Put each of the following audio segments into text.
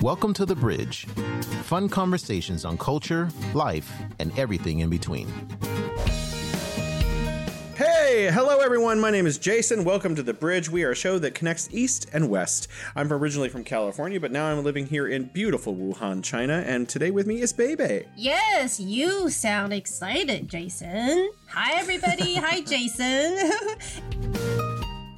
Welcome to The Bridge. Fun conversations on culture, life, and everything in between. Hey, hello everyone. My name is Jason. Welcome to The Bridge. We are a show that connects East and West. I'm originally from California, but now I'm living here in beautiful Wuhan, China, and today with me is Bebe. Yes, you sound excited, Jason. Hi everybody. Hi, Jason.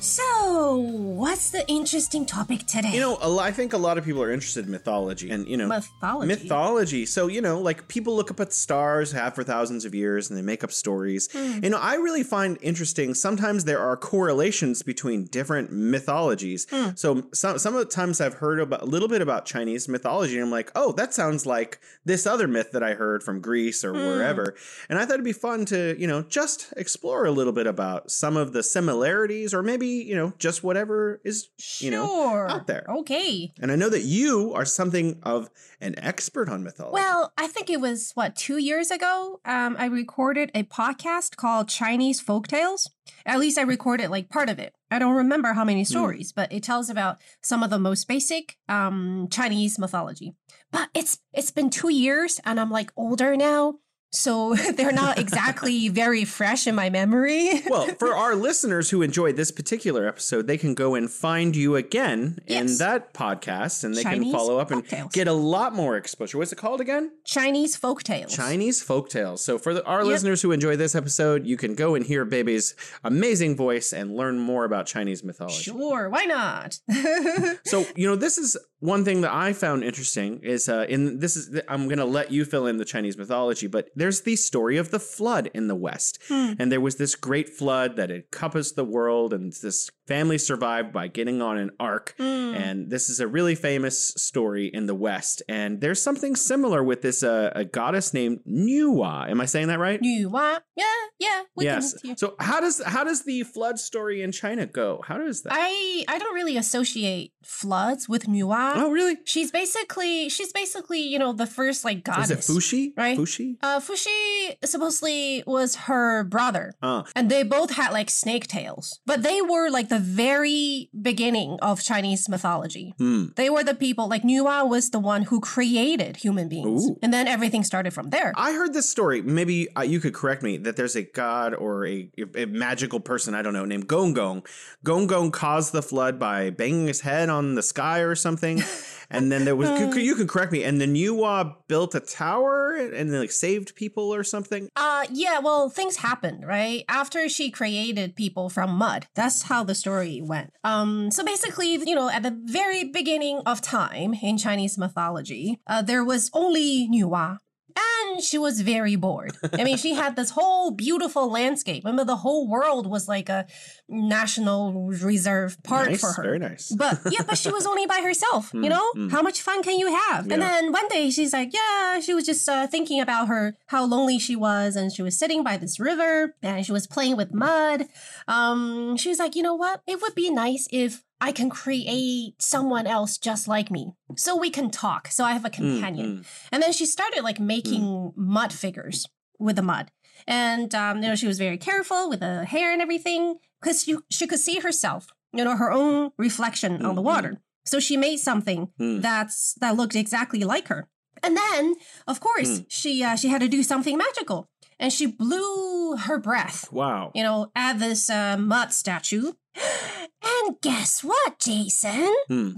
So, what's the interesting topic today? You know, I think a lot of people are interested in mythology and, you know... Mythology. So, you know, like, people look up at stars, have for thousands of years, and they make up stories. You know, I really find interesting, sometimes there are correlations between different mythologies. So, some of the times I've heard about a little bit about Chinese mythology, and I'm like, oh, that sounds like this other myth that I heard from Greece or wherever. And I thought it'd be fun to, you know, just explore a little bit about some of the similarities, or maybe, you know, just whatever is, you know, out there. Okay. And I know that you are something of an expert on mythology. Well, I think it was, 2 years ago, I recorded a podcast called Chinese Folktales. At least I recorded like part of it. I don't remember how many stories, but it tells about some of the most basic Chinese mythology. But it's been 2 years and I'm like older now. So they're not exactly very fresh in my memory. Well, for our listeners who enjoyed this particular episode, they can go and find you again in that podcast, and they can follow up and get a lot more exposure. What's it called again? Chinese Folktales. Chinese Folktales. So for our listeners who enjoy this episode, you can go and hear Bebe's amazing voice and learn more about Chinese mythology. Sure, why not? So, you know, this is one thing that I found interesting is, I'm going to let you fill in the Chinese mythology, but there's the story of the flood in the West. And there was this great flood that encompassed the world, and this family survived by getting on an ark. And this is a really famous story in the West. And there's something similar with this a goddess named Nüwa. Am I saying that right? Nüwa. Yeah. Yes. So how does the flood story in China go? How does that? I don't really associate floods with Nüwa. Oh, really? She's basically, you know, the first like goddess. Is it Fuxi? Right? Fuxi? Fuxi supposedly was her brother. And they both had like snake tails, but they were like the very beginning of Chinese mythology. They were the people, like Nüwa was the one who created human beings. And then everything started from there. I heard this story, maybe you could correct me, that there's a god or a magical person, I don't know, named Gong Gong. Gong Gong caused the flood by banging his head on the sky or something. And then there was, you can correct me, and the Nüwa built a tower and then like saved people or something? Yeah, well, things happened, right? After she created people from mud. That's how the story went. So basically, you know, at the very beginning of time in Chinese mythology, there was only Nüwa. And she was very bored. I mean, she had this whole beautiful landscape. Remember, the whole world was like a national reserve park for her. Very nice. But she was only by herself, you know? How much fun can you have? Yeah. And then one day she's like, she was just thinking about how lonely she was. And she was sitting by this river and she was playing with mud. She was like, you know what? It would be nice if I can create someone else just like me. So we can talk. So I have a companion. And then she started like making mud figures with the mud. And, you know, she was very careful with the hair and everything because she could see herself, you know, her own reflection on the water. So she made something that looked exactly like her. And then, of course, she had to do something magical. And she blew her breath. Wow. You know, at this mud statue. And guess what, Jason? The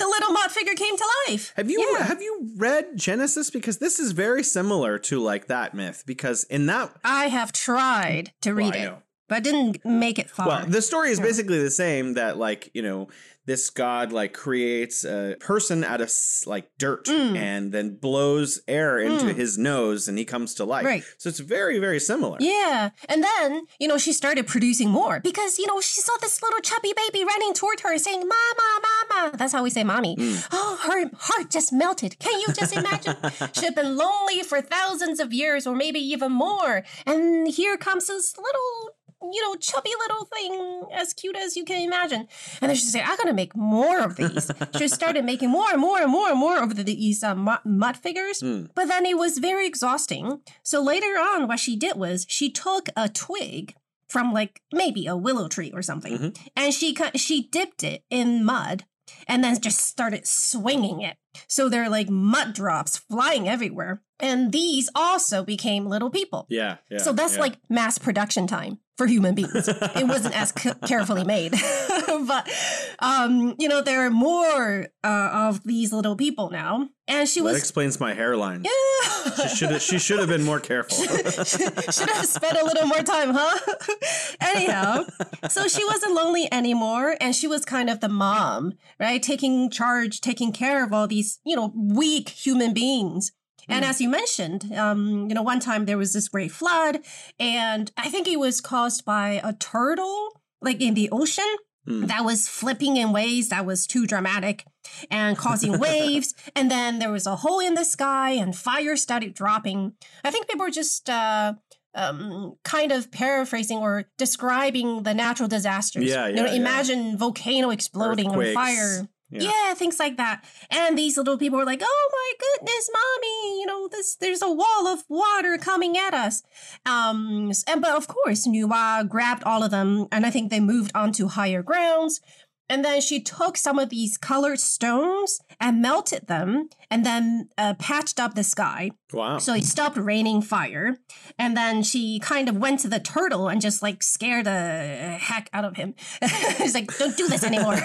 little mud figure came to life. Have you read Genesis? Because this is very similar to like that myth. Because in that, I have tried to read it, but didn't make it far. Well, the story is basically the same. That like, you know, this god like creates a person out of like dirt and then blows air into his nose and he comes to life. Right. So it's very, very similar. Yeah. And then, you know, she started producing more because, you know, she saw this little chubby baby running toward her saying, "Mama, mama." That's how we say mommy. Oh, her heart just melted. Can you just imagine? She had been lonely for thousands of years or maybe even more. And here comes this little chubby little thing as cute as you can imagine. And then she said, I got to make more of these. She started making more of these mud figures. Mm. But then it was very exhausting. So later on, what she did was she took a twig from like maybe a willow tree or something. Mm-hmm. And she dipped it in mud and then just started swinging it. So there are like mud drops flying everywhere. And these also became little people. Yeah. So that's like mass production time for human beings. It wasn't as carefully made. But, there are more of these little people now. And that explains my hairline. Yeah. She should have been more careful. Should have spent a little more time, huh? Anyhow, so she wasn't lonely anymore. And she was kind of the mom, right? Taking charge, taking care of all these, weak human beings. And as you mentioned, one time there was this great flood, and I think it was caused by a turtle, like in the ocean, that was flipping in ways that was too dramatic and causing waves. And then there was a hole in the sky and fire started dropping. I think people were just kind of paraphrasing or describing the natural disasters. Imagine volcano exploding or fire. Yeah, things like that. And these little people were like, oh my goodness, mommy, there's a wall of water coming at us. But of course, Nüwa grabbed all of them, and I think they moved onto higher grounds. And then she took some of these colored stones and melted them and then patched up the sky. Wow. So it stopped raining fire. And then she kind of went to the turtle and just like scared the heck out of him. He's like, don't do this anymore.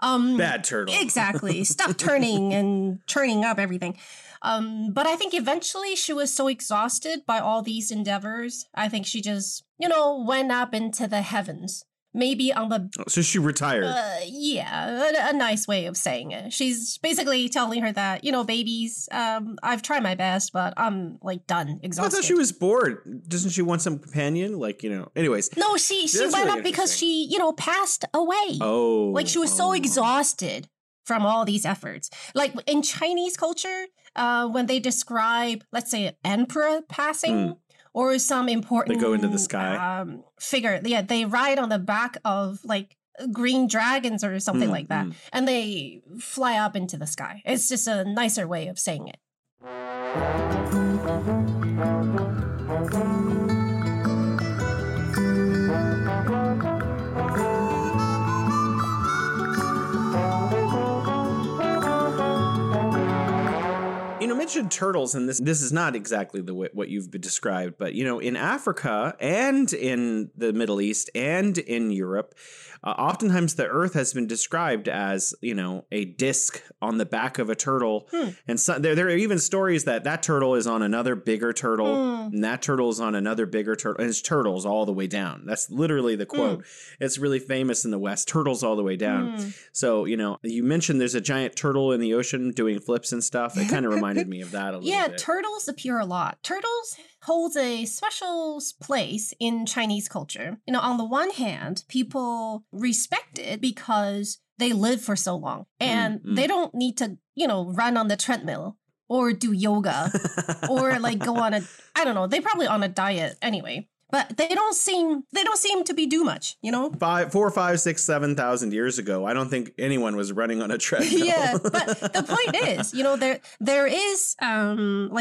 Bad turtle. Exactly. Stop turning and churning up everything. But I think eventually she was so exhausted by all these endeavors. I think she just, went up into the heavens. Maybe on the... So she retired. A nice way of saying it. She's basically telling her that, babies, I've tried my best, but I'm, done, exhausted. I thought she was bored. Doesn't she want some companion? Anyways. No, she went really up because she, passed away. Oh. She was so exhausted from all these efforts. In Chinese culture, when they describe, let's say, an emperor passing... Or some important... They go into the sky. Figure. Yeah, they ride on the back of, green dragons or something like that. And they fly up into the sky. It's just a nicer way of saying it. Mentioned turtles, and this is not exactly what you've described, but in Africa and in the Middle East and in Europe, oftentimes the Earth has been described as a disc on the back of a turtle, and so, there are even stories that turtle is on another bigger turtle, and that turtle is on another bigger turtle, and it's turtles all the way down. That's literally the quote. It's really famous in the West. Turtles all the way down. So you mentioned there's a giant turtle in the ocean doing flips and stuff. It kind of reminded me of that a little bit. Yeah, turtles appear a lot. Turtles holds a special place in Chinese culture. On the one hand, people respect it because they live for so long and they don't need to, run on the treadmill or do yoga or go on they're probably on a diet anyway. But they don't seem to be do much, 4, 5, 6, 7,000 years ago, I don't think anyone was running on a treadmill. Yeah, but the point is, there is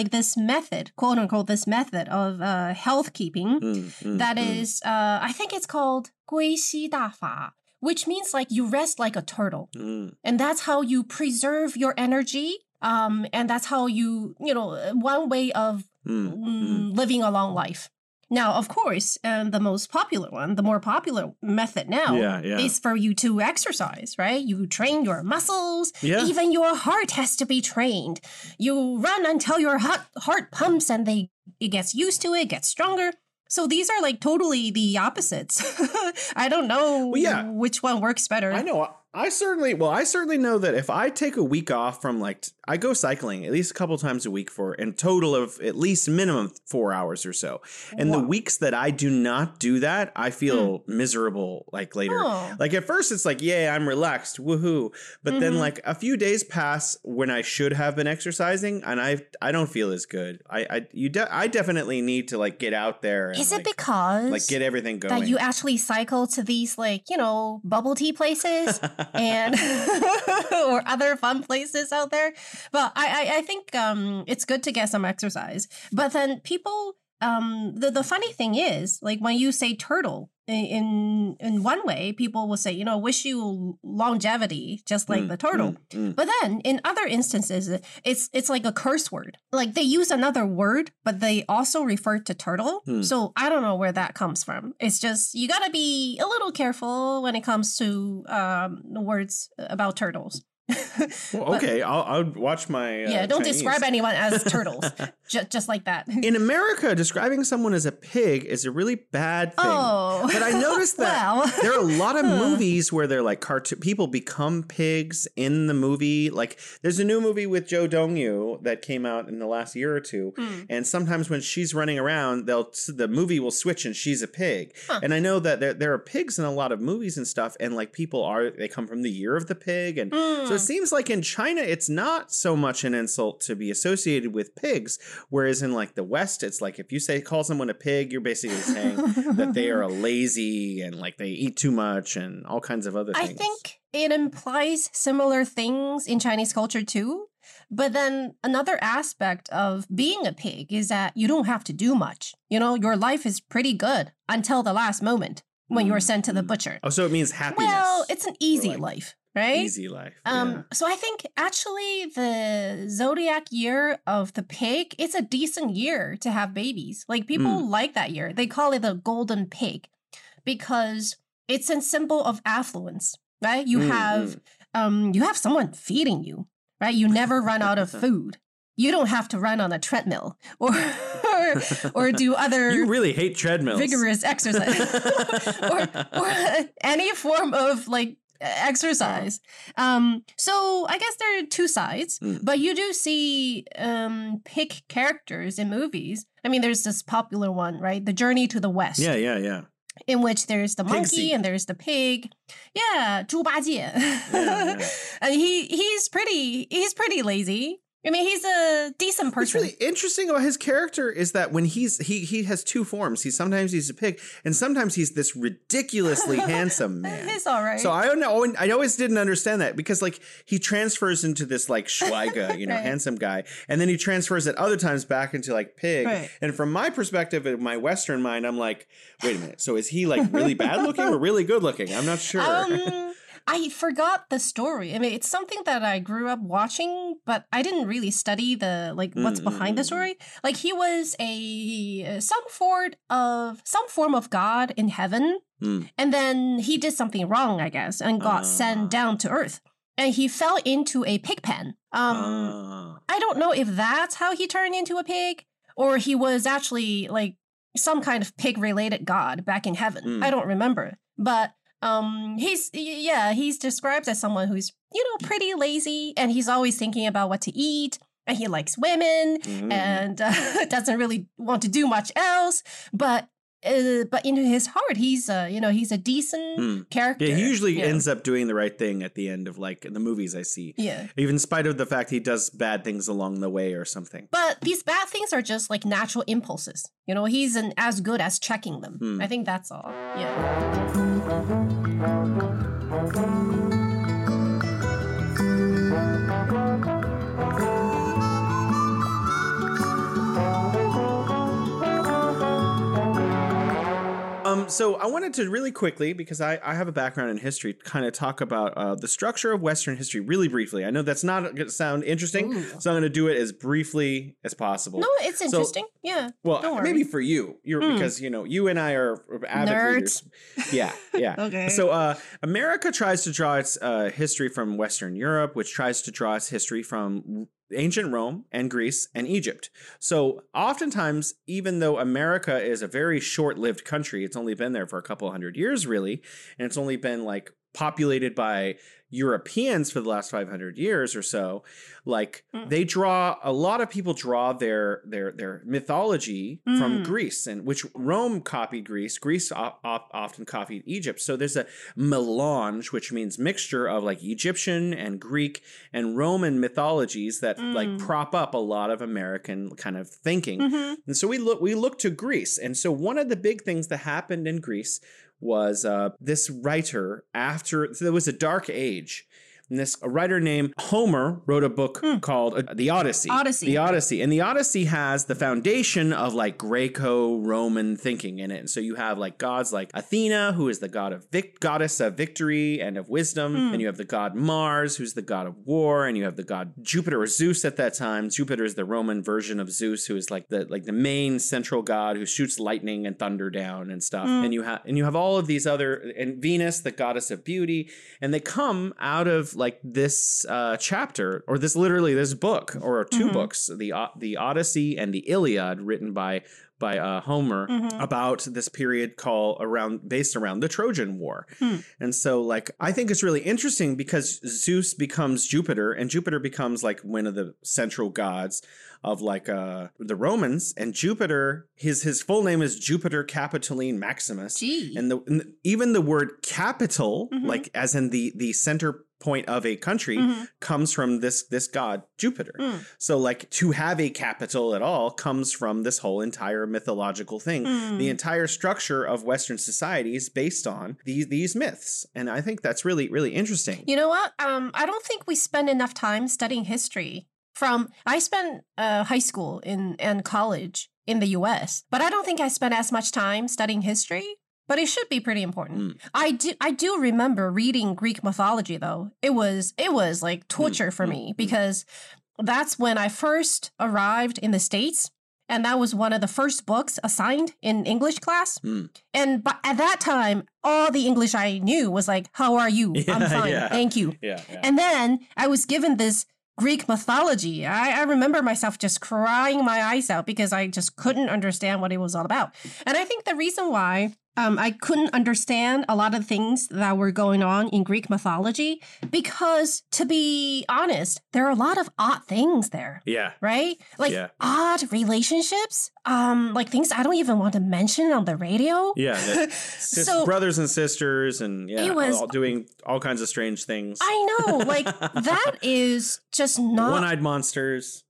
this method, quote unquote, this method of health keeping that is, I think it's called 归西大法, which means you rest like a turtle, and that's how you preserve your energy, and that's how you one way of living a long life. Now, of course, the most popular one, the more popular method now is for you to exercise, right? You train your muscles. Yeah. Even your heart has to be trained. You run until your heart pumps and it gets used to it, gets stronger. So these are totally the opposites. I don't know which one works better. I know. I certainly know that if I take a week off from I go cycling at least a couple times a week for a total of at least minimum 4 hours or so. And the weeks that I do not do that, I feel miserable later. Oh. At first it's yeah, I'm relaxed. Woohoo. But then a few days pass when I should have been exercising and I don't feel as good. I definitely need to get out there. And, Is it because get everything going? That you actually cycle to these bubble tea places and or other fun places out there. But I think it's good to get some exercise. But then people, the funny thing is, when you say turtle, in one way, people will say, wish you longevity, just like the turtle. But then in other instances, it's like a curse word. They use another word, but they also refer to turtle. So I don't know where that comes from. It's just, you got to be a little careful when it comes to words about turtles. Well, okay, I'll watch my don't Chinese. Describe anyone as turtles. Just like that. In America, describing someone as a pig is a really bad thing. Oh. But I noticed that there are a lot of movies where they're people become pigs in the movie. There's a new movie with Jo Dong-yu that came out in the last year or two. And sometimes when she's running around, the movie will switch and she's a pig. Huh. And I know that there are pigs in a lot of movies and stuff. And they come from the year of the pig. And so it seems in China, it's not so much an insult to be associated with pigs, whereas in the West, it's if you call someone a pig, you're basically saying that they are lazy and they eat too much and all kinds of other things. I think it implies similar things in Chinese culture too. But then another aspect of being a pig is that you don't have to do much. Your life is pretty good until the last moment when you are sent to the butcher. Oh, so it means happiness. Well, it's an easy life. Right? Easy life. So I think actually the zodiac year of the pig, it's a decent year to have babies. People like that year. They call it the golden pig because it's a symbol of affluence, right? You have you have someone feeding you, right? You never run out of food. You don't have to run on a treadmill or do other. You really hate treadmills. Vigorous exercise or any form of exercise. So I guess there are two sides, but you do see pig characters in movies. I mean, there's this popular one, right? The Journey to the West. Yeah. In which there's the monkey and there's the pig. Yeah, Wadjet. Yeah. And he's pretty lazy. I mean, he's a decent person. What's really interesting about his character is that when he has two forms. Sometimes he's a pig, and sometimes he's this ridiculously handsome man. It's all right. So I don't know. I always didn't understand that because he transfers into this Schweiger, right. Handsome guy, and then he transfers at other times back into pig. Right. And from my perspective, in my Western mind, I'm wait a minute. So is he really bad looking or really good looking? I'm not sure. I forgot the story. I mean, it's something that I grew up watching, but I didn't really study the what's behind the story. He was some form of god in heaven, and then he did something wrong, I guess, and got sent down to earth, and he fell into a pig pen. I don't know if that's how he turned into a pig, or he was actually some kind of pig-related god back in heaven. I don't remember, but. He's described as someone who's, pretty lazy, and he's always thinking about what to eat, and he likes women and doesn't really want to do much else, but in his heart, he's a decent character. Yeah, he usually ends up doing the right thing at the end of in the movies I see. Yeah. Even in spite of the fact he does bad things along the way or something. But these bad things are just natural impulses. He's as good as checking them. I think that's all. Yeah. So I wanted to really quickly, because I have a background in history, kind of talk about the structure of Western history really briefly. I know that's not going to sound interesting, so I'm going to do it as briefly as possible. No, it's interesting. Yeah. Well, maybe for you, because, you and I are avid readers. Yeah. Okay. So America tries to draw its history from Western Europe, which tries to draw its history from ancient Rome and Greece and Egypt. So oftentimes, even though America is a very short-lived country, it's only been there for a couple hundred years, really, and it's only been populated by Europeans for the last 500 years or so, like they draw, a lot of people draw their mythology from Greece, and which Rome copied Greece often copied Egypt. So there's a melange, which means mixture of like Egyptian and Greek and Roman mythologies that like prop up a lot of American kind of thinking. And so we look to Greece. And so one of the big things that happened in Greece was this writer after, so there was a dark age, and this writer named Homer wrote a book called The Odyssey. The Odyssey. And The Odyssey has the foundation of like Greco-Roman thinking in it. And so you have like gods like Athena, who is the goddess of victory and of wisdom. And you have the god Mars, who's the god of war. And you have the god Jupiter, or Zeus at that time. Jupiter is the Roman version of Zeus, who is like the main central god who shoots lightning and thunder down and stuff. And you have all of these other, and Venus, the goddess of beauty. And they come out of like this chapter, or this book, or two books, the Odyssey and the Iliad, written by Homer, about this period based around the Trojan War. And so like, I think it's really interesting because Zeus becomes Jupiter, and Jupiter becomes like one of the central gods of like the Romans, and Jupiter, his full name is Jupiter Capitoline Maximus. And even the word capital, like as in the center point of a country, comes from this god Jupiter. So like to have a capital at all comes from this whole entire mythological thing. The entire structure of Western society is based on these myths, and I think that's really, really interesting. You know what, I don't think we spend enough time studying history. I spent high school and college in the US, but I don't think I spent as much time studying history. But it should be pretty important. I do remember reading Greek mythology, though. It was like torture for me, because that's when I first arrived in the States, and that was one of the first books assigned in English class. And at that time, all the English I knew was like, "How are you? Yeah, I'm fine, thank you." Yeah. And then I was given this Greek mythology. I remember myself just crying my eyes out because I just couldn't understand what it was all about. And I think the reason why I couldn't understand a lot of things that were going on in Greek mythology, because to be honest, there are a lot of odd things there. Yeah. Right? Like odd relationships, like things I don't even want to mention on the radio. Yeah. So, brothers and sisters, and all doing all kinds of strange things. I know. Like that is just not. One-eyed monsters.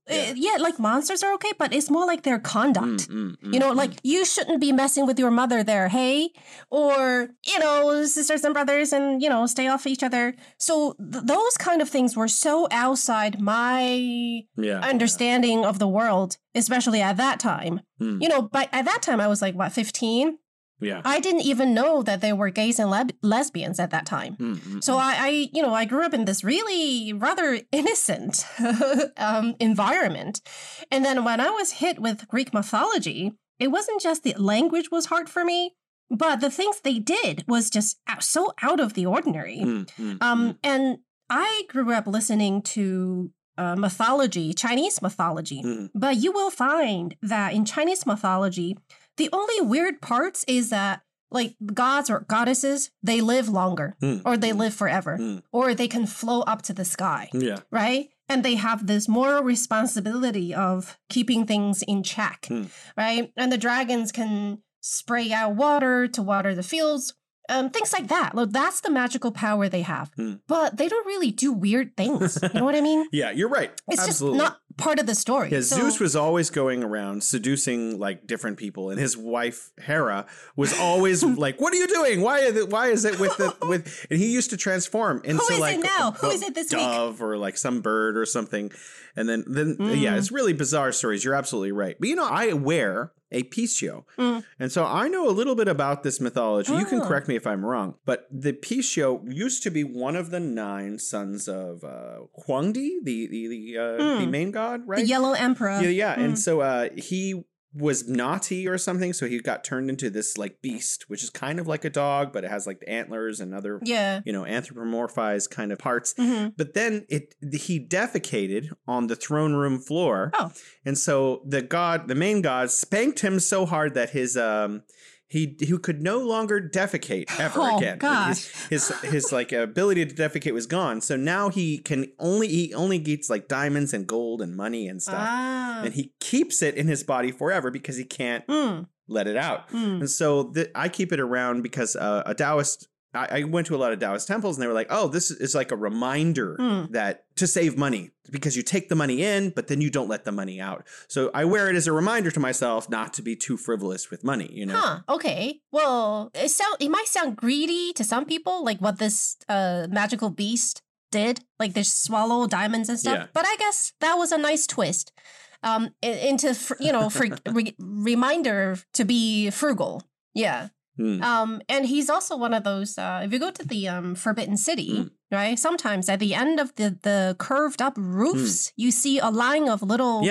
Like monsters are okay, but it's more like their conduct. You know, like you shouldn't be messing with your mother there, hey? Or, you know, sisters and brothers, and, you know, stay off each other. So those kind of things were so outside my understanding of the world, especially at that time. You know, but at that time I was like, what, 15? Yeah. I didn't even know that there were gays and lesbians at that time. So I grew up in this really rather innocent environment. And then when I was hit with Greek mythology, it wasn't just the language was hard for me, but the things they did was just so out of the ordinary. And I grew up listening to mythology, Chinese mythology. But you will find that in Chinese mythology, the only weird parts is that like gods or goddesses, they live longer or they live forever or they can flow up to the sky. Yeah. Right. And they have this moral responsibility of keeping things in check. Right. And the dragons can spray out water to water the fields. Things like that. Like, that's the magical power they have. But they don't really do weird things. You know what I mean? Yeah, you're right. It's absolutely just not part of the story. Yeah, so Zeus was always going around seducing like different people, and his wife Hera was always like, "What are you doing? Why is it with?" And he used to transform into who is it this week? Dove or like some bird or something, and then yeah, it's really bizarre stories. You're absolutely right. But you know, I wear a Pishio. And so I know a little bit about this mythology. You can correct me if I'm wrong, but the Pishio used to be one of the 9 sons of Huangdi, the main god, right? The Yellow Emperor. Yeah. And so he was naughty or something, so he got turned into this like beast, which is kind of like a dog, but it has like antlers and other anthropomorphized kind of parts. But then he defecated on the throne room floor, and so the main god spanked him so hard that his he could no longer defecate ever again. Gosh. His like ability to defecate was gone. So now he can only eats like diamonds and gold and money and stuff. Ah. And he keeps it in his body forever because he can't let it out. Mm. And so I keep it around because a Taoist. I went to a lot of Taoist temples and they were like, oh, this is like a reminder that to save money because you take the money in, but then you don't let the money out. So I wear it as a reminder to myself not to be too frivolous with money, you know? Huh, okay. Well, it might sound greedy to some people, like what this magical beast did, like they swallow diamonds and stuff. Yeah. But I guess that was a nice twist into, reminder to be frugal. Yeah. Mm. And he's also one of those, if you go to the Forbidden City, right, sometimes at the end of the curved up roofs, you see a line of little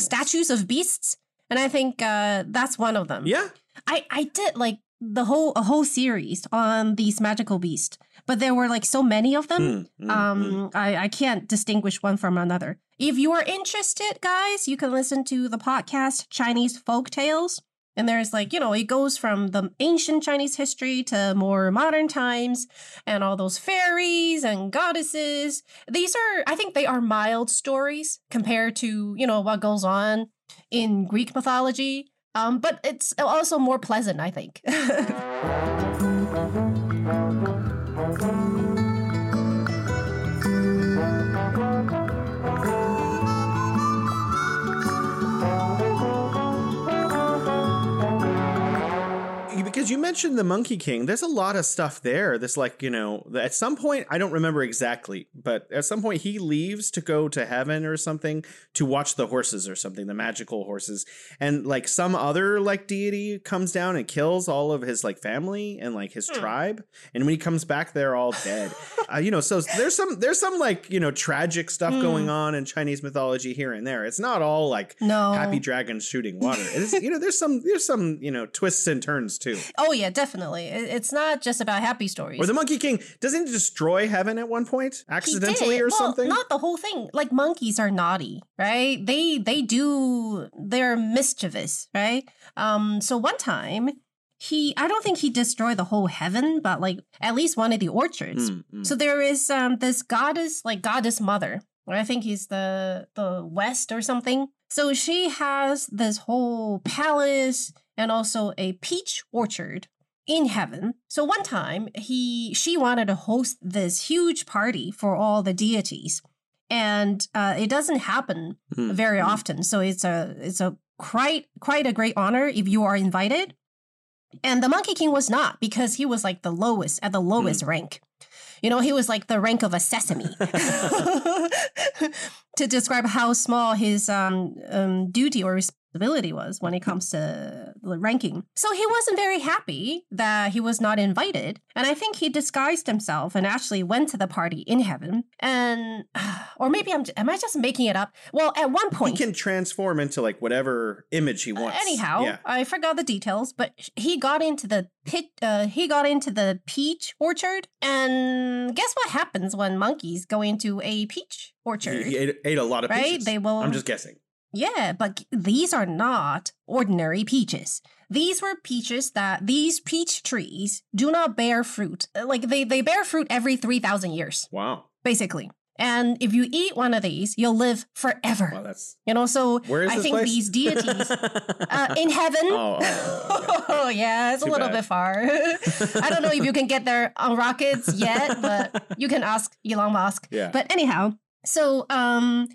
statues of beasts. And I think that's one of them. Yeah. I did like a whole series on these magical beasts, but there were like so many of them. I can't distinguish one from another. If you are interested, guys, you can listen to the podcast Chinese Folktales. And there's like, it goes from the ancient Chinese history to more modern times and all those fairies and goddesses. These are, I think they are mild stories compared to, what goes on in Greek mythology. But it's also more pleasant, I think. Because you mentioned the Monkey King, there's a lot of stuff there. There's like, at some point, I don't remember exactly, but at some point he leaves to go to heaven or something to watch the horses or something, the magical horses. And like some other like deity comes down and kills all of his like family and like his tribe. And when he comes back, they're all dead. So there's some like, tragic stuff going on in Chinese mythology here and there. It's not all like happy dragons shooting water. It's, there's some, twists and turns too. Oh, yeah, definitely. It's not just about happy stories. Or the Monkey King, doesn't he destroy heaven at one point? Accidentally or something? Not the whole thing. Like, monkeys are naughty, right? They're mischievous, right? So one time, I don't think he destroyed the whole heaven, but like at least one of the orchards. So there is this goddess mother. I think he's the West or something. So she has this whole palace and also a peach orchard in heaven. So one time, she wanted to host this huge party for all the deities. And it doesn't happen very often. So it's a quite a great honor if you are invited. And the Monkey King was not, because he was like at the lowest rank. He was like the rank of a sesame to describe how small his duty or responsibility was when it comes to the ranking. So he wasn't very happy that he was not invited. And I think he disguised himself and actually went to the party in heaven. And, or maybe am I just making it up? Well, at one point. He can transform into like whatever image he wants. I forgot the details, but he got into the peach orchard, and guess what happens when monkeys go into a peach orchard? He ate a lot of peaches. They will. I'm just guessing. Yeah, but these are not ordinary peaches. These were peaches that these peach trees do not bear fruit. Like they bear fruit every 3,000 years. Wow. Basically. And if you eat one of these, you'll live forever. Well, that's... So I think place? These deities in heaven. Okay. It's too a little bad. Bit far. I don't know if you can get there on rockets yet, but you can ask Elon Musk. Yeah. But anyhow, so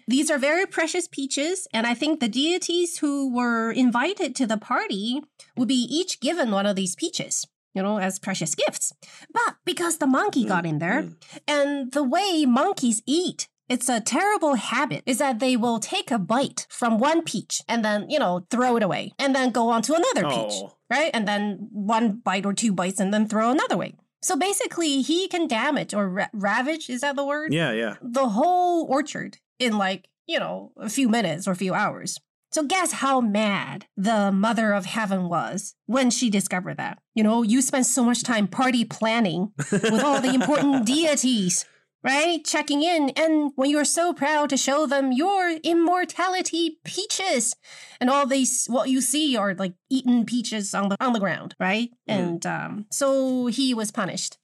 these are very precious peaches. And I think the deities who were invited to the party would be each given one of these peaches. As precious gifts. But because the monkey got in there, and the way monkeys eat, it's a terrible habit, is that they will take a bite from one peach and then, throw it away and then go on to another peach, right? And then one bite or two bites and then throw another way. So basically, he can damage or ravage, is that the word? Yeah. The whole orchard in like, a few minutes or a few hours. So guess how mad the mother of heaven was when she discovered that. You spend so much time party planning with all the important deities. right? Checking in. And when you're so proud to show them your immortality peaches, and all these, what you see are like eaten peaches on the ground, right? Mm. And so he was punished.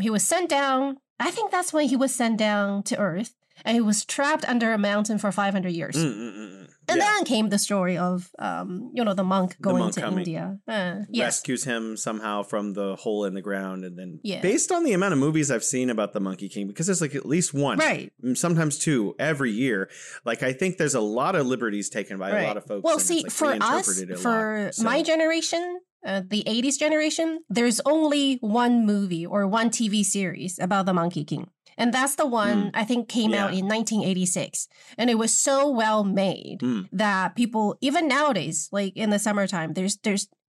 He was sent down. I think that's when he was sent down to Earth, and he was trapped under a mountain for 500 years. Mm-mm-mm. And then came the story of, the monk going to India. Rescues him somehow from the hole in the ground. And then based on the amount of movies I've seen about the Monkey King, because there's like at least one, right, sometimes two every year. Like, I think there's a lot of liberties taken by a lot of folks. Well, see, like for us, my generation, the 80s generation, there's only one movie or one TV series about the Monkey King. And that's the one I think came out in 1986. And it was so well made that people, even nowadays, like in the summertime, there's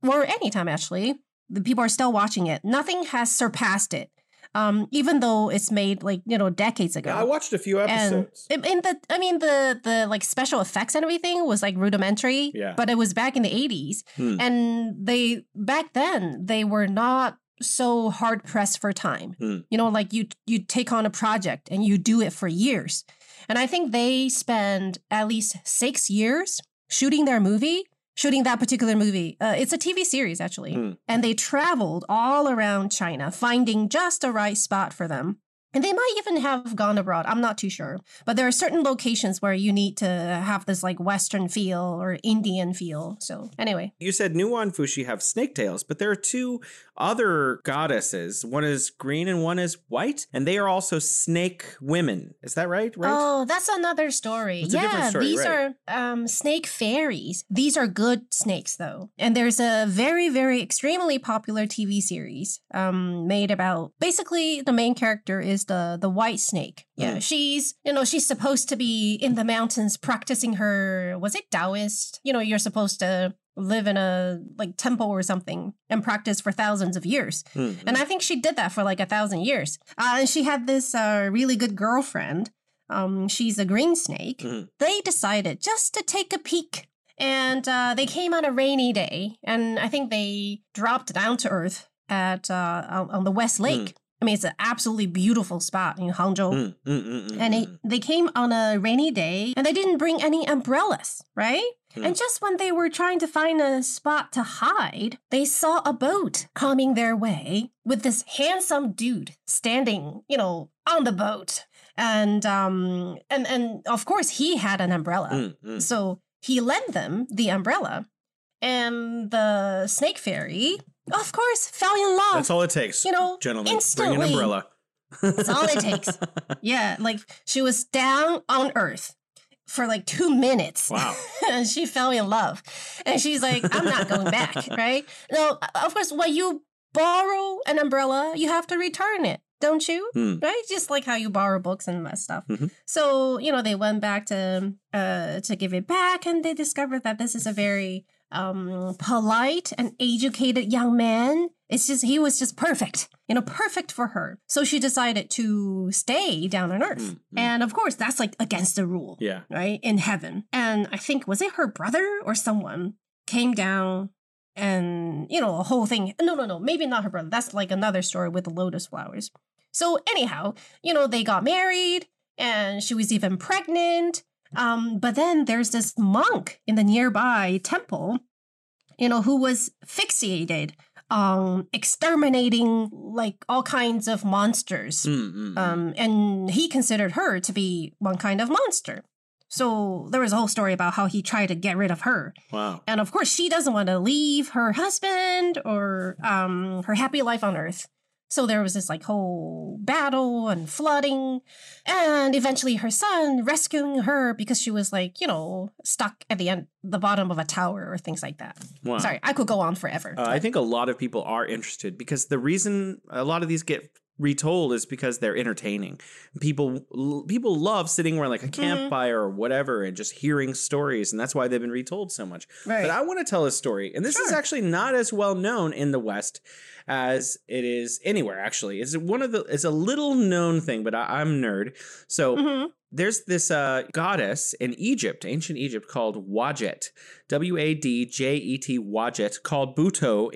or anytime actually, the people are still watching it. Nothing has surpassed it. Even though it's made decades ago. Yeah, I watched a few episodes. And the like special effects and everything was like rudimentary. Yeah. But it was back in the 80s. Mm. And back then they were not so hard pressed for time. Mm. You take on a project and you do it for years. And I think they spend at least 6 years shooting that particular movie. It's a TV series, actually. Mm. And they traveled all around China, finding just the right spot for them. And they might even have gone abroad. I'm not too sure. But there are certain locations where you need to have this like Western feel or Indian feel. So anyway. You said Nüwa and Fuxi have snake tails, but there are two other goddesses. One is green and one is white. And they are also snake women. Is that right? Oh, that's another story. It's a different story, these are snake fairies. These are good snakes, though. And there's a very, very extremely popular TV series made about, basically the main character is the white snake. Yeah, she's supposed to be in the mountains practicing her, was it Taoist? You're supposed to live in a like temple or something and practice for thousands of years. Mm-hmm. And I think she did that for like 1,000 years. And she had this really good girlfriend. She's a green snake. Mm-hmm. They decided just to take a peek. And they came on a rainy day. And I think they dropped down to earth at on the West Lake. Mm. I mean, it's an absolutely beautiful spot in Hangzhou. And they came on a rainy day, and they didn't bring any umbrellas, right? Mm. And just when they were trying to find a spot to hide, they saw a boat coming their way with this handsome dude standing, on the boat. And of course, he had an umbrella. So he lent them the umbrella. And the snake fairy, of course, fell in love. That's all it takes, gentlemen. Instantly. Bring an umbrella. That's all it takes. Yeah, like she was down on Earth for like 2 minutes. Wow. And she fell in love. And she's like, I'm not going back, right? No, of course, when you borrow an umbrella, you have to return it, don't you? Mm. Right? Just like how you borrow books and that stuff. Mm-hmm. So, they went back to give it back, and they discovered that this is a very polite and educated young man. It's just, he was just perfect, perfect for her. So she decided to stay down on Earth. Mm-hmm. And of course, that's like against the rule, right? In heaven. And I think, was it her brother or someone came down and, a whole thing. No, maybe not her brother. That's like another story with the lotus flowers. So anyhow, they got married and she was even pregnant. But then there's this monk in the nearby temple, who was fixated on exterminating like all kinds of monsters. Mm-hmm. And he considered her to be one kind of monster. So there was a whole story about how he tried to get rid of her. Wow. And of course, she doesn't want to leave her husband or her happy life on Earth. So there was this like whole battle and flooding, and eventually her son rescuing her because she was like, stuck at the bottom of a tower or things like that. Wow. Sorry, I could go on forever. I think a lot of people are interested because the reason a lot of these get retold is because they're entertaining. People love sitting around like a campfire or whatever and just hearing stories, and that's why they've been retold so much. Right. But I want to tell a story, and this is actually not as well known in the West as it is anywhere. Actually, it's a little known thing, but I'm a nerd, so. Mm-hmm. There's this goddess in Egypt, ancient Egypt, called Wadjet, W-A-D-J-E-T, Wadjet, called Buto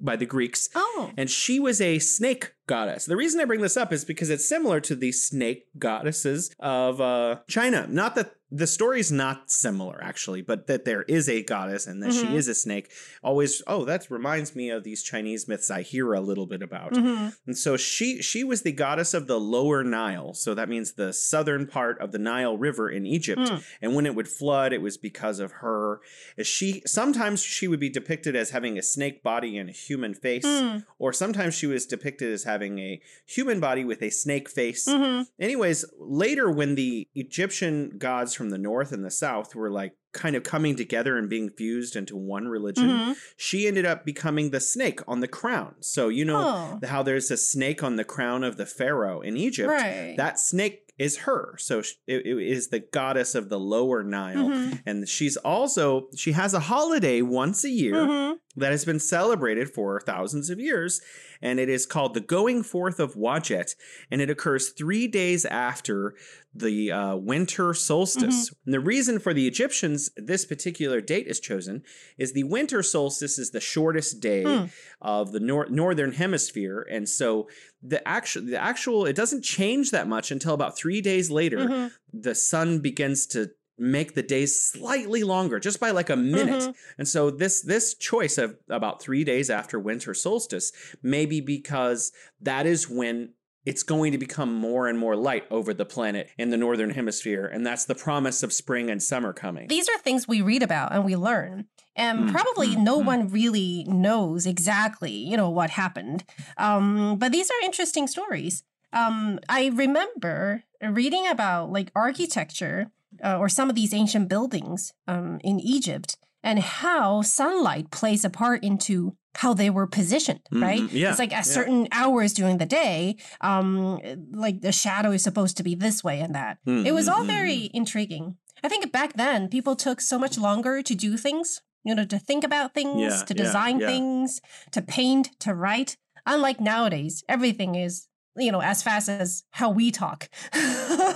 by the Greeks. Oh. And she was a snake goddess. The reason I bring this up is because it's similar to the snake goddesses of China. Not that the story's not similar, actually, but that there is a goddess and that she is a snake. Always, that reminds me of these Chinese myths I hear a little bit about. Mm-hmm. And so she was the goddess of the Lower Nile. So that means the southern part of the Nile River in Egypt. Mm. And when it would flood, it was because of her. Sometimes she would be depicted as having a snake body and a human face, or sometimes she was depicted as having a human body with a snake face. Mm-hmm. Anyways, later when the Egyptian gods from the north and the south were like kind of coming together and being fused into one religion, she ended up becoming the snake on the crown. So you know how there's a snake on the crown of the pharaoh in Egypt? Right. That snake is her. So it is the goddess of the Lower Nile. Mm-hmm. And she has a holiday once a year that has been celebrated for thousands of years. And it is called the Going Forth of Wadjet. And it occurs 3 days after the winter solstice. Mm-hmm. And the reason for the Egyptians this particular date is chosen is the winter solstice is the shortest day of the northern hemisphere. And so the actual it doesn't change that much until about 3 days later. Mm-hmm. The sun begins to make the days slightly longer, just by like a minute. Mm-hmm. And so this choice of about 3 days after winter solstice may be because that is when it's going to become more and more light over the planet in the northern hemisphere. And that's the promise of spring and summer coming. These are things we read about and we learn. And probably no one really knows exactly, what happened. But these are interesting stories. I remember reading about like architecture or some of these ancient buildings in Egypt and how sunlight plays a part into how they were positioned, right? Mm-hmm. Yeah. It's like at certain hours during the day, like the shadow is supposed to be this way and that. Mm-hmm. It was all very intriguing. I think back then people took so much longer to do things, to think about things, to design things, to paint, to write. Unlike nowadays, everything is, as fast as how we talk. But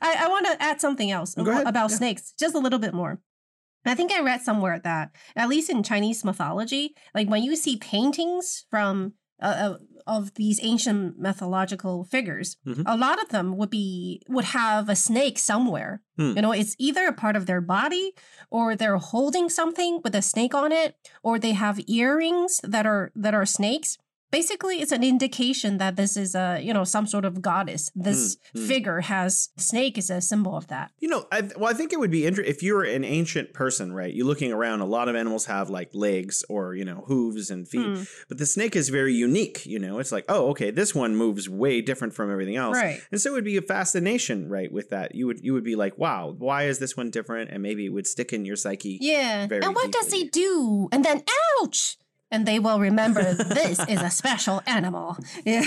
I want to add something else about snakes, just a little bit more. I think I read somewhere that, at least in Chinese mythology, like when you see paintings from of these ancient mythological figures, a lot of them would have a snake somewhere. Mm. It's either a part of their body, or they're holding something with a snake on it, or they have earrings that are snakes. Basically, it's an indication that this is some sort of goddess. This figure has snake is a symbol of that. I think it would be interesting if you're an ancient person, right? You're looking around. A lot of animals have like legs or hooves and feet, but the snake is very unique. It's like this one moves way different from everything else, right? And so it would be a fascination, right? With that, you would be like, wow, why is this one different? And maybe it would stick in your psyche. Yeah, very and what deeply. Does he do? And then, ouch. And they will remember this is a special animal. Yeah.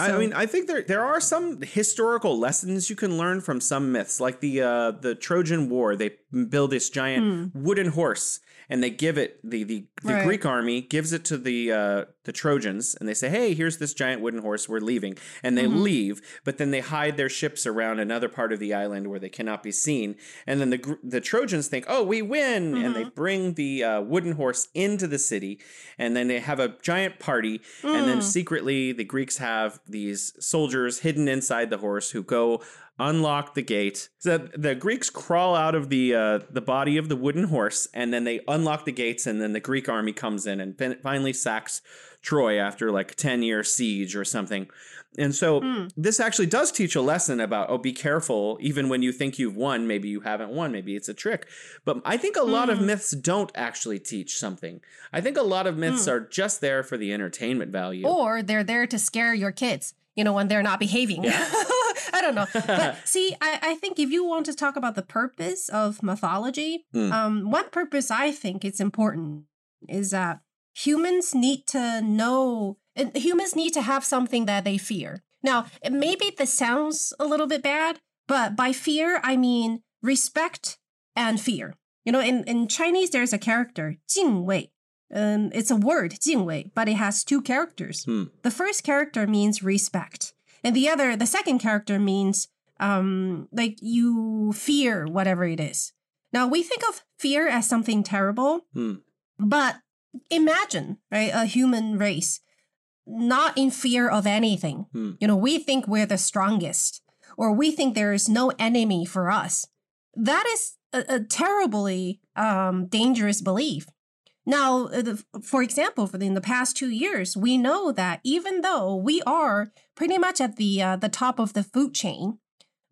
I think there are some historical lessons you can learn from some myths, like the Trojan War. They build this giant wooden horse, and they give it the Greek army gives it to the Trojans, and they say, "Hey, here's this giant wooden horse. We're leaving," and they leave. But then they hide their ships around another part of the island where they cannot be seen. And then the Trojans think, "Oh, we win!" And they bring the wooden horse into the city, and then they have a giant party. And then secretly, the Greeks have these soldiers hidden inside the horse who go. Unlock the gate. So the Greeks crawl out of the body of the wooden horse, and then they unlock the gates, and then the Greek army comes in and finally sacks Troy after like a 10-year siege or something. And so this actually does teach a lesson about, be careful, even when you think you've won, maybe you haven't won, maybe it's a trick. But I think a lot of myths don't actually teach something. I think a lot of myths are just there for the entertainment value. Or they're there to scare your kids, when they're not behaving. Yeah. I don't know. But see, I think if you want to talk about the purpose of mythology, one purpose I think it's important is that humans need to know, humans need to have something that they fear. Now, maybe this sounds a little bit bad, but by fear, I mean respect and fear. In Chinese, there's a character, 敬畏. It's a word, 敬畏, but it has two characters. The first character means respect. And the other, the second character means like you fear whatever it is. Now, we think of fear as something terrible, but imagine, right, a human race not in fear of anything. You know, we think we're the strongest, or we think there is no enemy for us. That is a terribly dangerous belief. Now, for example, in the past 2 years, we know that even though we are pretty much at the top of the food chain,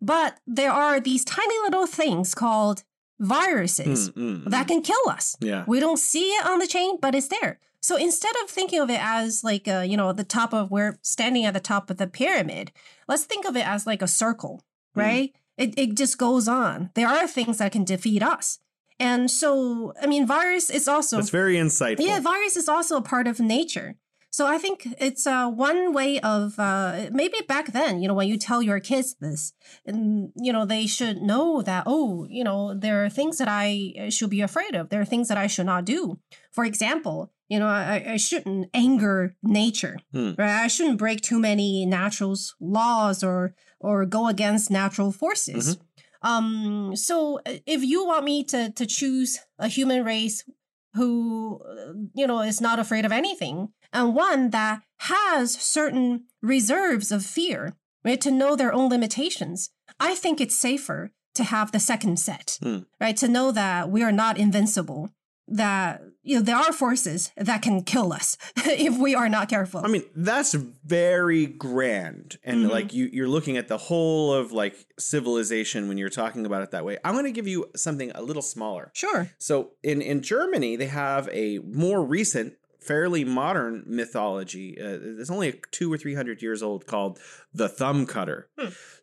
but there are these tiny little things called viruses that can kill us. Yeah. We don't see it on the chain, but it's there. So instead of thinking of it as like, you know, the top of, we're standing at the top of the pyramid, let's think of it as like a circle, right? It just goes on. There are things that can defeat us. And so, I mean, virus is also... That's very insightful. Yeah, virus is also a part of nature. So I think it's one way of, maybe back then, you know, when you tell your kids this, and, you know, they should know that, oh, you know, there are things that I should be afraid of. There are things that I should not do. For example, you know, I shouldn't anger nature, right? I shouldn't break too many natural laws or go against natural forces. So if you want me to choose a human race who, you know, is not afraid of anything, and one that has certain reserves of fear, right, to know their own limitations, I think it's safer to have the second set, right, to know that we are not invincible, that, you know, there are forces that can kill us if we are not careful. I mean, that's very grand. And like you're looking at the whole of like civilization when you're talking about it that way. I'm going to give you something a little smaller. Sure. So in Germany, they have a more recent, fairly modern mythology. It's only 200 or 300 years old, called the Thumb Cutter.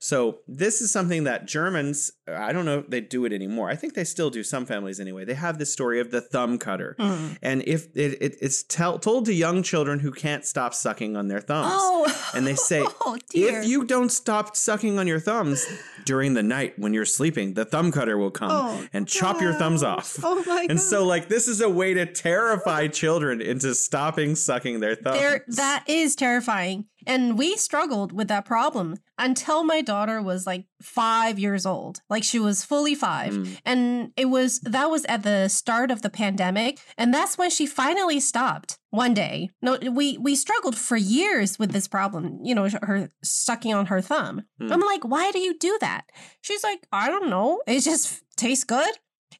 So this is something that Germans, I don't know if they do it anymore. I think they still do, some families anyway. They have this story of the Thumb Cutter. And if it's told to young children who can't stop sucking on their thumbs. And they say, if you don't stop sucking on your thumbs during the night when you're sleeping, the Thumb Cutter will come and chop your thumbs off. And so like this is a way to terrify children into stopping sucking their thumbs. That is terrifying. And we struggled with that problem until my daughter was like 5 years old. Like she was fully five. And that was at the start of the pandemic. And that's when she finally stopped one day. No, we struggled for years with this problem, you know, her sucking on her thumb. I'm like, why do you do that? She's like, I don't know. It just tastes good.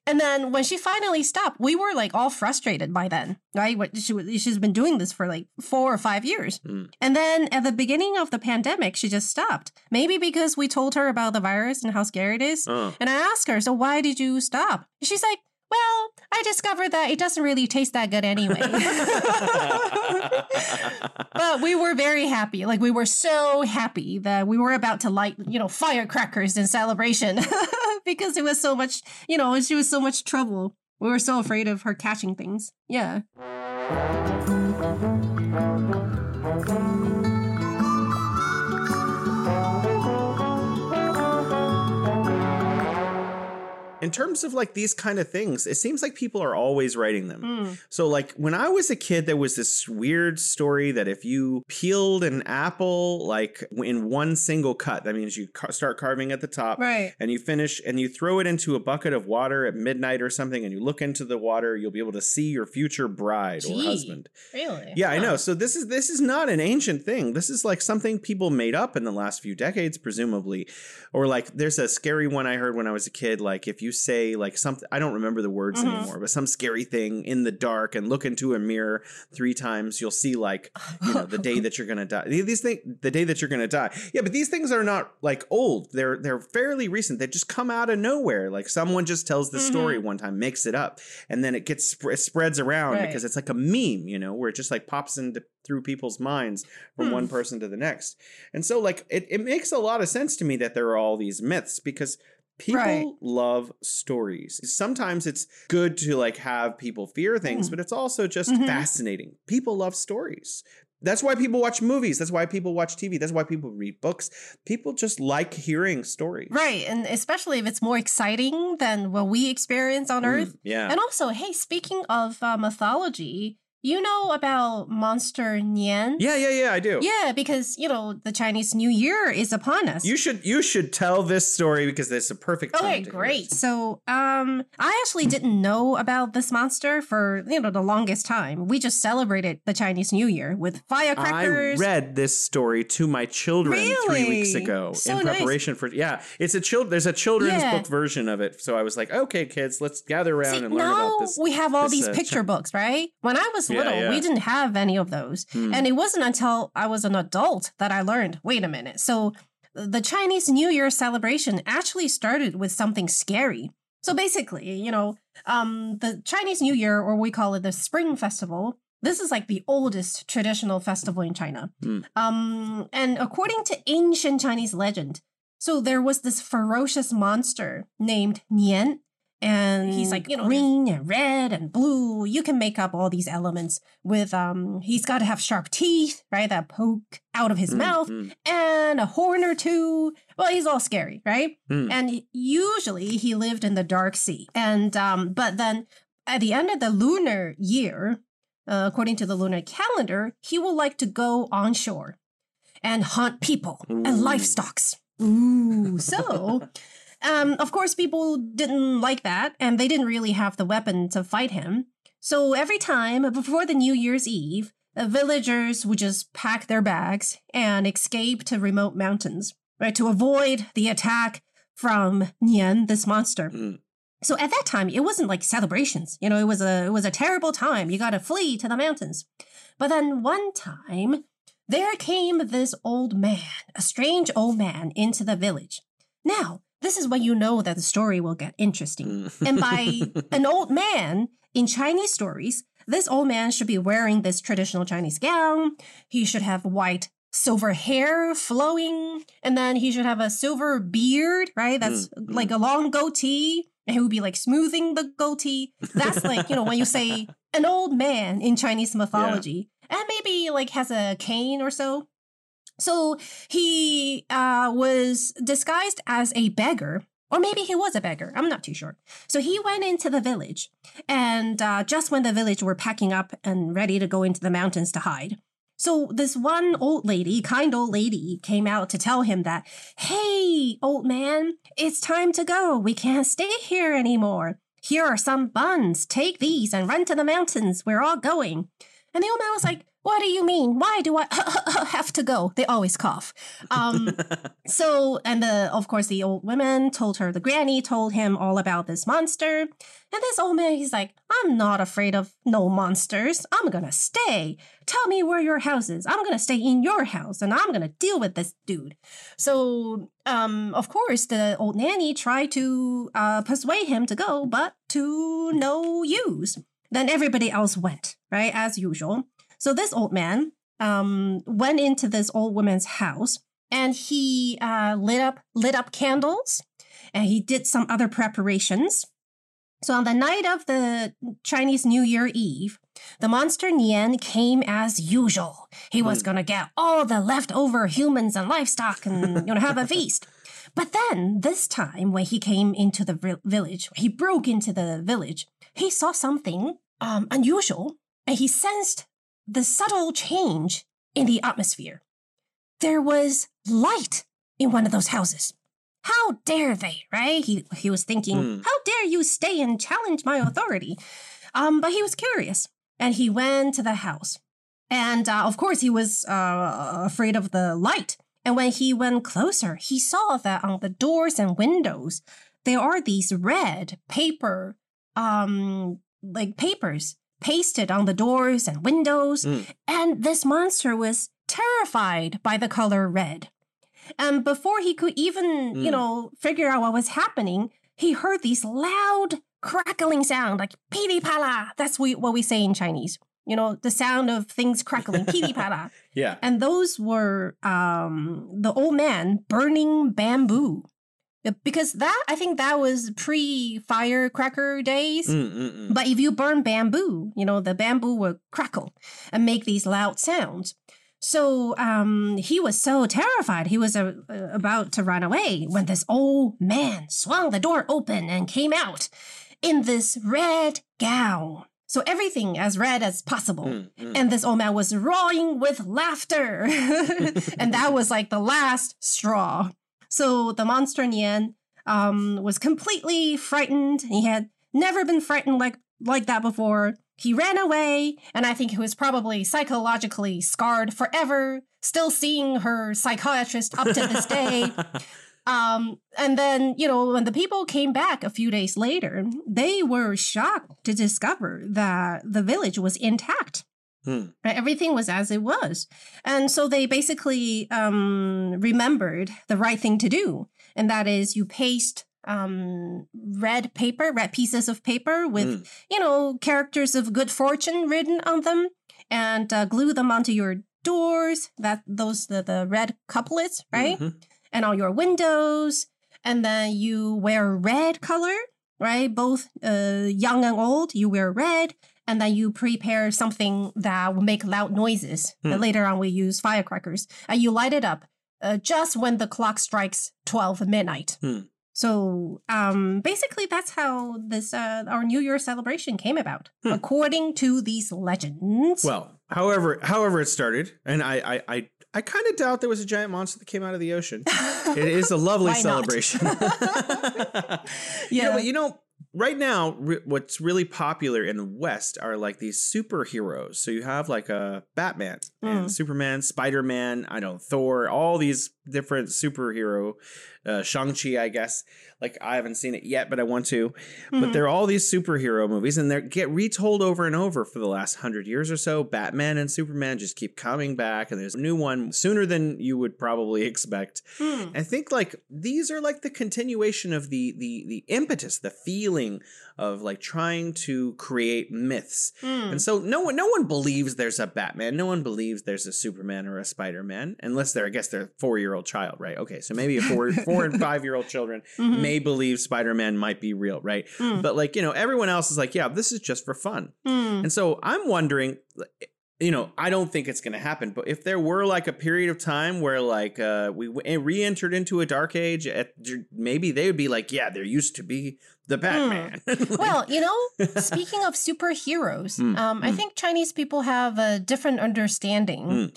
And then when she finally stopped, we were like all frustrated by then, right? She's been doing this for like 4 or 5 years. And then at the beginning of the pandemic, she just stopped. Maybe because we told her about the virus and how scary it is. And I asked her, so why did you stop? She's like, well, I discovered that it doesn't really taste that good anyway. But we were very happy. Like we were so happy that we were about to light, you know, firecrackers in celebration because it was so much, you know, she was so much trouble. We were so afraid of her catching things. Yeah. In terms of like these kind of things, it seems like people are always writing them. So like when I was a kid, there was this weird story that if you peeled an apple, like in one single cut, that means you start carving at the top, right, and you finish and you throw it into a bucket of water at midnight or something. And you look into the water, you'll be able to see your future bride or husband. Really? Yeah, I know. So this is not an ancient thing. This is like something people made up in the last few decades, presumably. Or like there's a scary one I heard when I was a kid, like if you say like something, I don't remember the words anymore, but some scary thing in the dark and look into a mirror 3 times, you'll see like, you know, the day that you're going to die. The day that you're going to die. Yeah, but these things are not like old. They're fairly recent. They just come out of nowhere. Like someone just tells the story one time, makes it up, and then it gets spreads around, right, because it's like a meme, you know, where it just like pops into through people's minds from one person to the next. And so like it makes a lot of sense to me that there are all these myths because people love stories. Sometimes it's good to like have people fear things, but it's also just fascinating. People love stories. That's why people watch movies. That's why people watch TV. That's why people read books. People just like hearing stories. Right. And especially if it's more exciting than what we experience on Earth. Yeah. And also, hey, speaking of mythology, You know about monster Nian? Yeah, I do. Yeah, because, you know, the Chinese New Year is upon us. You should tell this story because it's a perfect time. Okay, great. So, I actually didn't know about this monster for, you know, the longest time. We just celebrated the Chinese New Year with firecrackers. I read this story to my children 3 weeks ago in preparation for, yeah, it's a there's a children's book version of it. So I was like, okay, kids, let's gather around and learn about this. Now we have all these picture books, right? When I was little, we didn't have any of those. And it wasn't until I was an adult that I learned, wait a minute. So the Chinese New Year celebration actually started with something scary. So basically, you know, the Chinese New Year, or we call it the Spring Festival, this is like the oldest traditional festival in China. And according to ancient Chinese legend, so there was this ferocious monster named Nian. And he's like, you know, green and red and blue. You can make up all these elements with, he's got to have sharp teeth, right? That poke out of his mouth and a horn or two. Well, he's all scary, right? And usually he lived in the dark sea. And, but then at the end of the lunar year, according to the lunar calendar, he will like to go onshore and hunt people and livestock. Ooh, so... of course, people didn't like that, and they didn't really have the weapon to fight him. So every time, before the New Year's Eve, villagers would just pack their bags and escape to remote mountains, right, to avoid the attack from Nian, this monster. So at that time, it wasn't like celebrations. You know, it was a terrible time. You got to flee to the mountains. But then one time, there came this old man, a strange old man, into the village. Now, this is when you know that the story will get interesting. And by an old man in Chinese stories, this old man should be wearing this traditional Chinese gown. He should have white silver hair flowing. And then he should have a silver beard, right? That's like a long goatee. And he would be like smoothing the goatee. That's like, you know, when you say an old man in Chinese mythology. Yeah. And maybe like has a cane or so. So he was disguised as a beggar, or maybe he was a beggar. I'm not too sure. So he went into the village, and just when the village were packing up and ready to go into the mountains to hide. So this one old lady, kind old lady, came out to tell him that, hey, old man, it's time to go. We can't stay here anymore. Here are some buns. Take these and run to the mountains. We're all going. And the old man was like, what do you mean? Why do I have to go? They always cough. So, and of course, the old woman told her, the granny told him all about this monster. And this old man, he's like, I'm not afraid of no monsters. I'm going to stay. Tell me where your house is. I'm going to stay in your house, and I'm going to deal with this dude. So, of course, the old nanny tried to persuade him to go, but to no use. Then everybody else went, right, as usual. So this old man went into this old woman's house, and he lit up candles, and he did some other preparations. So on the night of the Chinese New Year Eve, the monster Nian came as usual. He was going to get all the leftover humans and livestock and have a feast. But then this time when he came into the village, he broke into the village. He saw something unusual, and he sensed the subtle change in the atmosphere. There was light in one of those houses. How dare they, right? He was thinking, how dare you stay and challenge my authority? But he was curious, and he went to the house. And of course, he was afraid of the light. And when he went closer, he saw that on the doors and windows, there are these red paper, like papers, pasted on the doors and windows, and this monster was terrified by the color red. And before he could even, figure out what was happening, he heard these loud crackling sound, like pili pala. That's what we say in Chinese. You know, the sound of things crackling, pili pala. Yeah. And those were the old man burning bamboo. Because I think that was pre-firecracker days. But if you burn bamboo, the bamboo will crackle and make these loud sounds. So he was so terrified. He was about to run away when this old man swung the door open and came out in this red gown. So everything as red as possible. And this old man was roaring with laughter. And that was like the last straw. So the monster in the end was completely frightened. He had never been frightened like that before. He ran away, and I think he was probably psychologically scarred forever, still seeing her psychiatrist up to this day. And then, you know, when the people came back a few days later, they were shocked to discover that the village was intact. Everything was as it was. And so they basically remembered the right thing to do. And that is you paste red pieces of paper with, you know, characters of good fortune written on them, and glue them onto your doors, the red couplets, right? And on your windows. And then you wear red color, right? Both young and old, you wear red. And then you prepare something that will make loud noises. And later on, we use firecrackers. And you light it up just when the clock strikes 12 midnight. So basically, that's how this our New Year celebration came about, according to these legends. Well, however it started, and I kind of doubt there was a giant monster that came out of the ocean. It is a lovely celebration. Yeah. Yeah, but you know, right now, what's really popular in the West are like these superheroes. So you have like a Batman and Superman, Spider-Man, Thor, all these different superhero, Shang-Chi, I guess. Like, I haven't seen it yet, but I want to. But there are all these superhero movies, and they get retold over and over for the last 100 years or so. Batman and Superman just keep coming back, and there's a new one sooner than you would probably expect. I think like these are like the continuation of the impetus, the feeling of like trying to create myths. And so no one believes there's a Batman. No one believes there's a Superman or a Spider-Man, unless they're a 4-year-old child, right? Okay, so maybe a four and 5-year-old children. May believe Spider-Man might be real, right? But like, you know, everyone else is like, yeah, this is just for fun. And so I'm wondering, you know, I don't think it's going to happen, but if there were like a period of time where like we re-entered into a dark age, maybe they would be like, yeah, there used to be the Batman. Like, well, you know, speaking of superheroes, I think Chinese people have a different understanding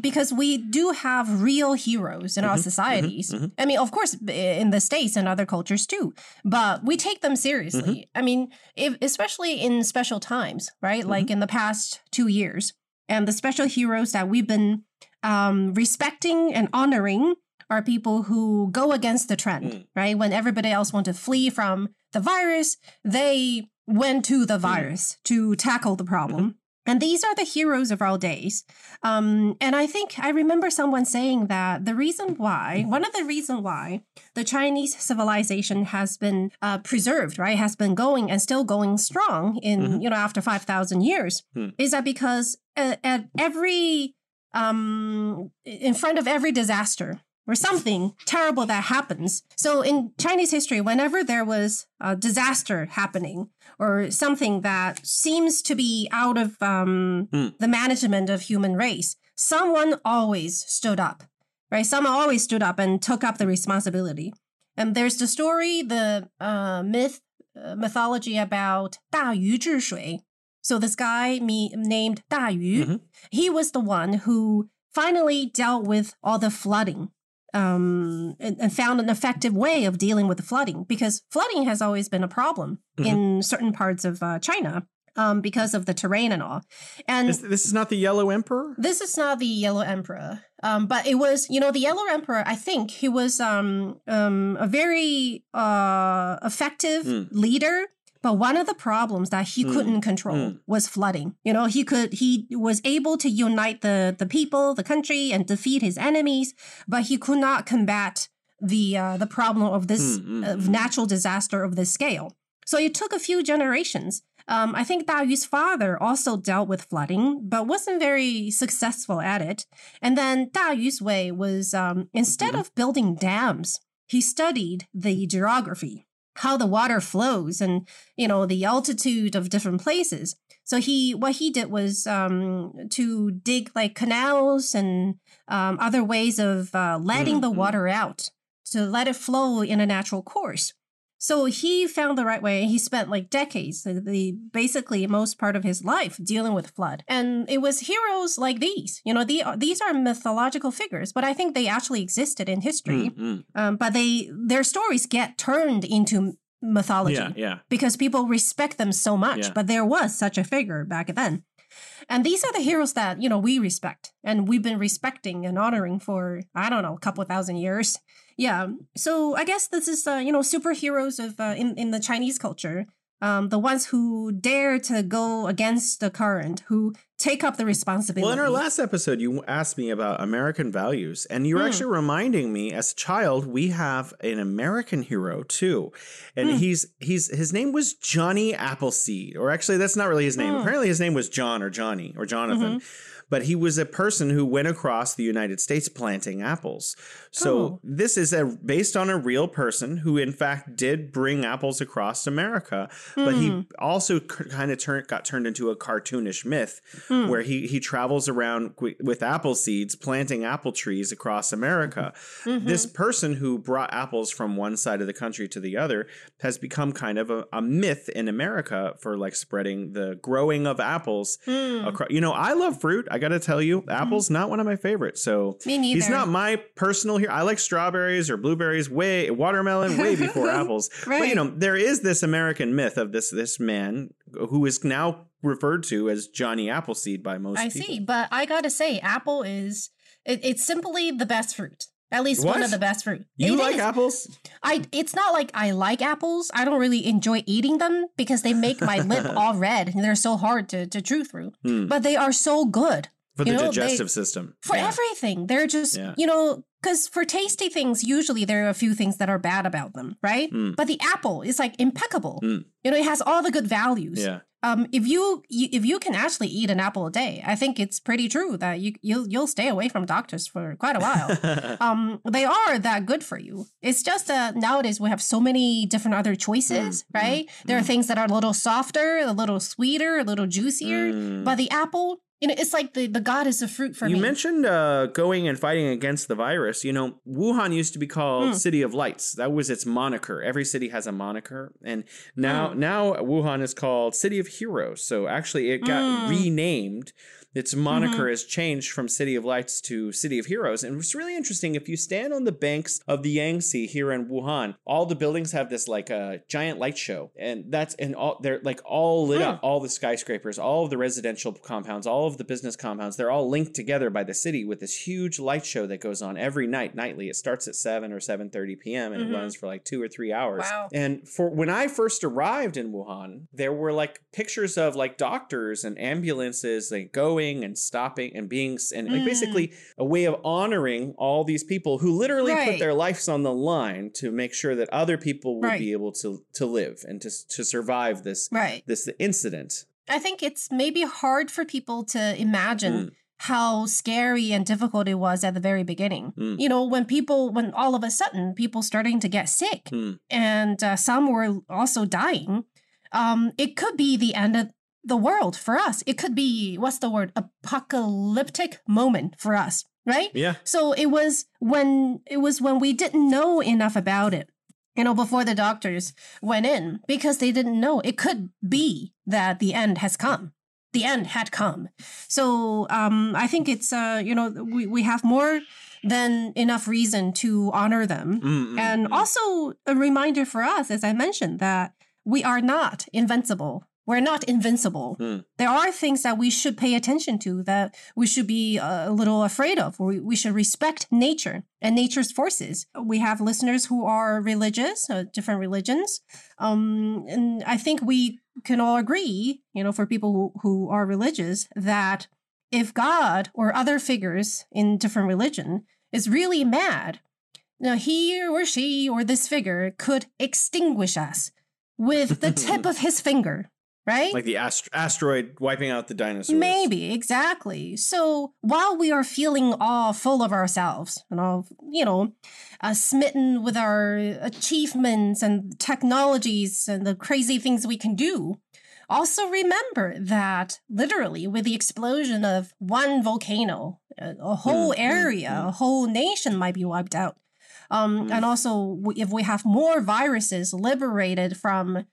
because we do have real heroes in our societies. I mean, of course, in the States and other cultures too, but we take them seriously. I mean, especially in special times, right? Like in the past 2 years. And the special heroes that we've been respecting and honoring are people who go against the trend, right? When everybody else wanted to flee from the virus, they went to the virus to tackle the problem. And these are the heroes of our days. And I think I remember someone saying that one of the reasons why the Chinese civilization has been preserved, right, has been going and still going strong in, you know, after 5,000 years, is that because at every, in front of every disaster, or something terrible that happens. So in Chinese history, whenever there was a disaster happening or something that seems to be out of the management of human race, someone always stood up, right? Someone always stood up and took up the responsibility. And there's the story, the mythology about 大禹治水. So this guy named 大禹, he was the one who finally dealt with all the flooding. And found an effective way of dealing with the flooding, because flooding has always been a problem in certain parts of China because of the terrain and all. And this is not the Yellow Emperor? This is not the Yellow Emperor. But it was, you know, the Yellow Emperor, I think he was a very effective leader. But one of the problems that he couldn't control was flooding. You know, he was able to unite the people, the country, and defeat his enemies, but he could not combat the problem of this natural disaster of this scale. So it took a few generations. I think Daoyu's father also dealt with flooding, but wasn't very successful at it. And then Daoyu's way was instead of building dams, he studied the geography, how the water flows and, you know, the altitude of different places. So what he did was to dig like canals and other ways of letting the water out to let it flow in a natural course. So he found the right way. He spent like decades, basically most part of his life dealing with flood. And it was heroes like these. You know, these are mythological figures, but I think they actually existed in history. Mm-hmm. But their stories get turned into mythology because people respect them so much. Yeah. But there was such a figure back then. And these are the heroes that, you know, we respect and we've been respecting and honoring for, I don't know, a couple thousand years. Yeah. So I guess this is, you know, superheroes of in the Chinese culture, the ones who dare to go against the current, who take up the responsibility. Well, in our last episode, you asked me about American values, and you're actually reminding me, as a child, we have an American hero too, and his name was Johnny Appleseed, or actually, that's not really his name. Apparently, his name was John or Johnny or Jonathan. Mm-hmm. But he was a person who went across the United States planting apples. So this is based on a real person who, in fact, did bring apples across America. But he also kind of got turned into a cartoonish myth where he travels around with apple seeds, planting apple trees across America. Mm-hmm. This person who brought apples from one side of the country to the other has become kind of a myth in America for like spreading the growing of apples. You know, I love fruit. I got to tell you, apple's not one of my favorites. So he's not my personal hero. I like strawberries or blueberries, watermelon way before apples. Right. But you know, there is this American myth of this man who is now referred to as Johnny Appleseed by most people. I see, but I got to say, apple is it's simply the best fruit. At least one of the best fruit. You like apples? It's not like I like apples. I don't really enjoy eating them because they make my lip all red and they're so hard to chew through. But they are so good. For the digestive system. For everything. They're just, you know, because for tasty things, usually there are a few things that are bad about them, right? But the apple is like impeccable. You know, it has all the good values. Yeah. If you can actually eat an apple a day, I think it's pretty true that you'll stay away from doctors for quite a while. They are that good for you. It's just that nowadays we have so many different other choices, right? There are things that are a little softer, a little sweeter, a little juicier, but the apple, you know, it's like the goddess of fruit for me. You mentioned going and fighting against the virus. You know, Wuhan used to be called City of Lights. That was its moniker. Every city has a moniker. And now Wuhan is called City of Heroes. So actually it got renamed. Its moniker has changed from City of Lights to City of Heroes. And it's really interesting. If you stand on the banks of the Yangtze here in Wuhan, all the buildings have this like a giant light show. And they're like all lit up, all the skyscrapers, all of the residential compounds, all of the business compounds. They're all linked together by the city with this huge light show that goes on every night, nightly. It starts at 7 or 7:30 p.m. and it runs for like 2 or 3 hours. Wow. And for when I first arrived in Wuhan, there were like pictures of like doctors and ambulances like going and stopping and being and like basically a way of honoring all these people who literally put their lives on the line to make sure that other people would be able to live and to survive this this incident. I think it's maybe hard for people to imagine how scary and difficult it was at the very beginning. You know, when all of a sudden people starting to get sick and some were also dying, it could be the end of the world for us. It could be, apocalyptic moment for us, right? Yeah. So it was when we didn't know enough about it, you know, before the doctors went in, because they didn't know. It could be that the end has come. The end had come. So I think it's, you know, we have more than enough reason to honor them. And also a reminder for us, as I mentioned, that we are not invincible. We're not invincible. There are things that we should pay attention to, that we should be a little afraid of. We should respect nature and nature's forces. We have listeners who are religious, different religions. And I think we can all agree, you know, for people who are religious, that if God or other figures in different religion is really mad, now he or she or this figure could extinguish us with the tip of his finger. Right? Like the asteroid wiping out the dinosaurs. Maybe, exactly. So while we are feeling all full of ourselves and all, you know, smitten with our achievements and technologies and the crazy things we can do, also remember that literally with the explosion of one volcano, a whole area, a whole nation might be wiped out. And also, if we have more viruses liberated from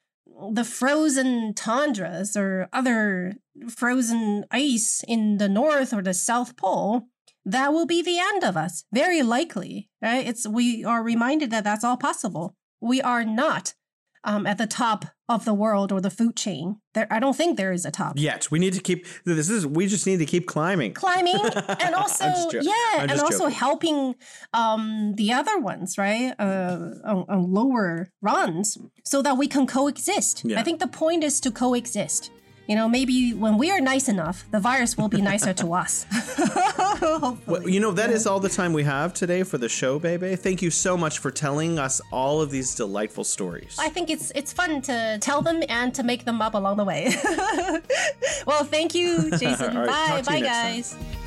the frozen tundras or other frozen ice in the North or the South Pole, that will be the end of us, very likely, right? We are reminded that that's all possible. We are not at the top of the world or the food chain. I don't think there is a top. Yet. We need to keep, we just need to keep climbing. Climbing and also, joking. Helping the other ones, right? On lower runs so that we can coexist. Yeah. I think the point is to coexist. You know, maybe when we are nice enough, the virus will be nicer to us. Well, you know, that is all the time we have today for the show, Bebe. Thank you so much for telling us all of these delightful stories. I think it's fun to tell them and to make them up along the way. Well, thank you, Jason. Right, bye, guys. Time.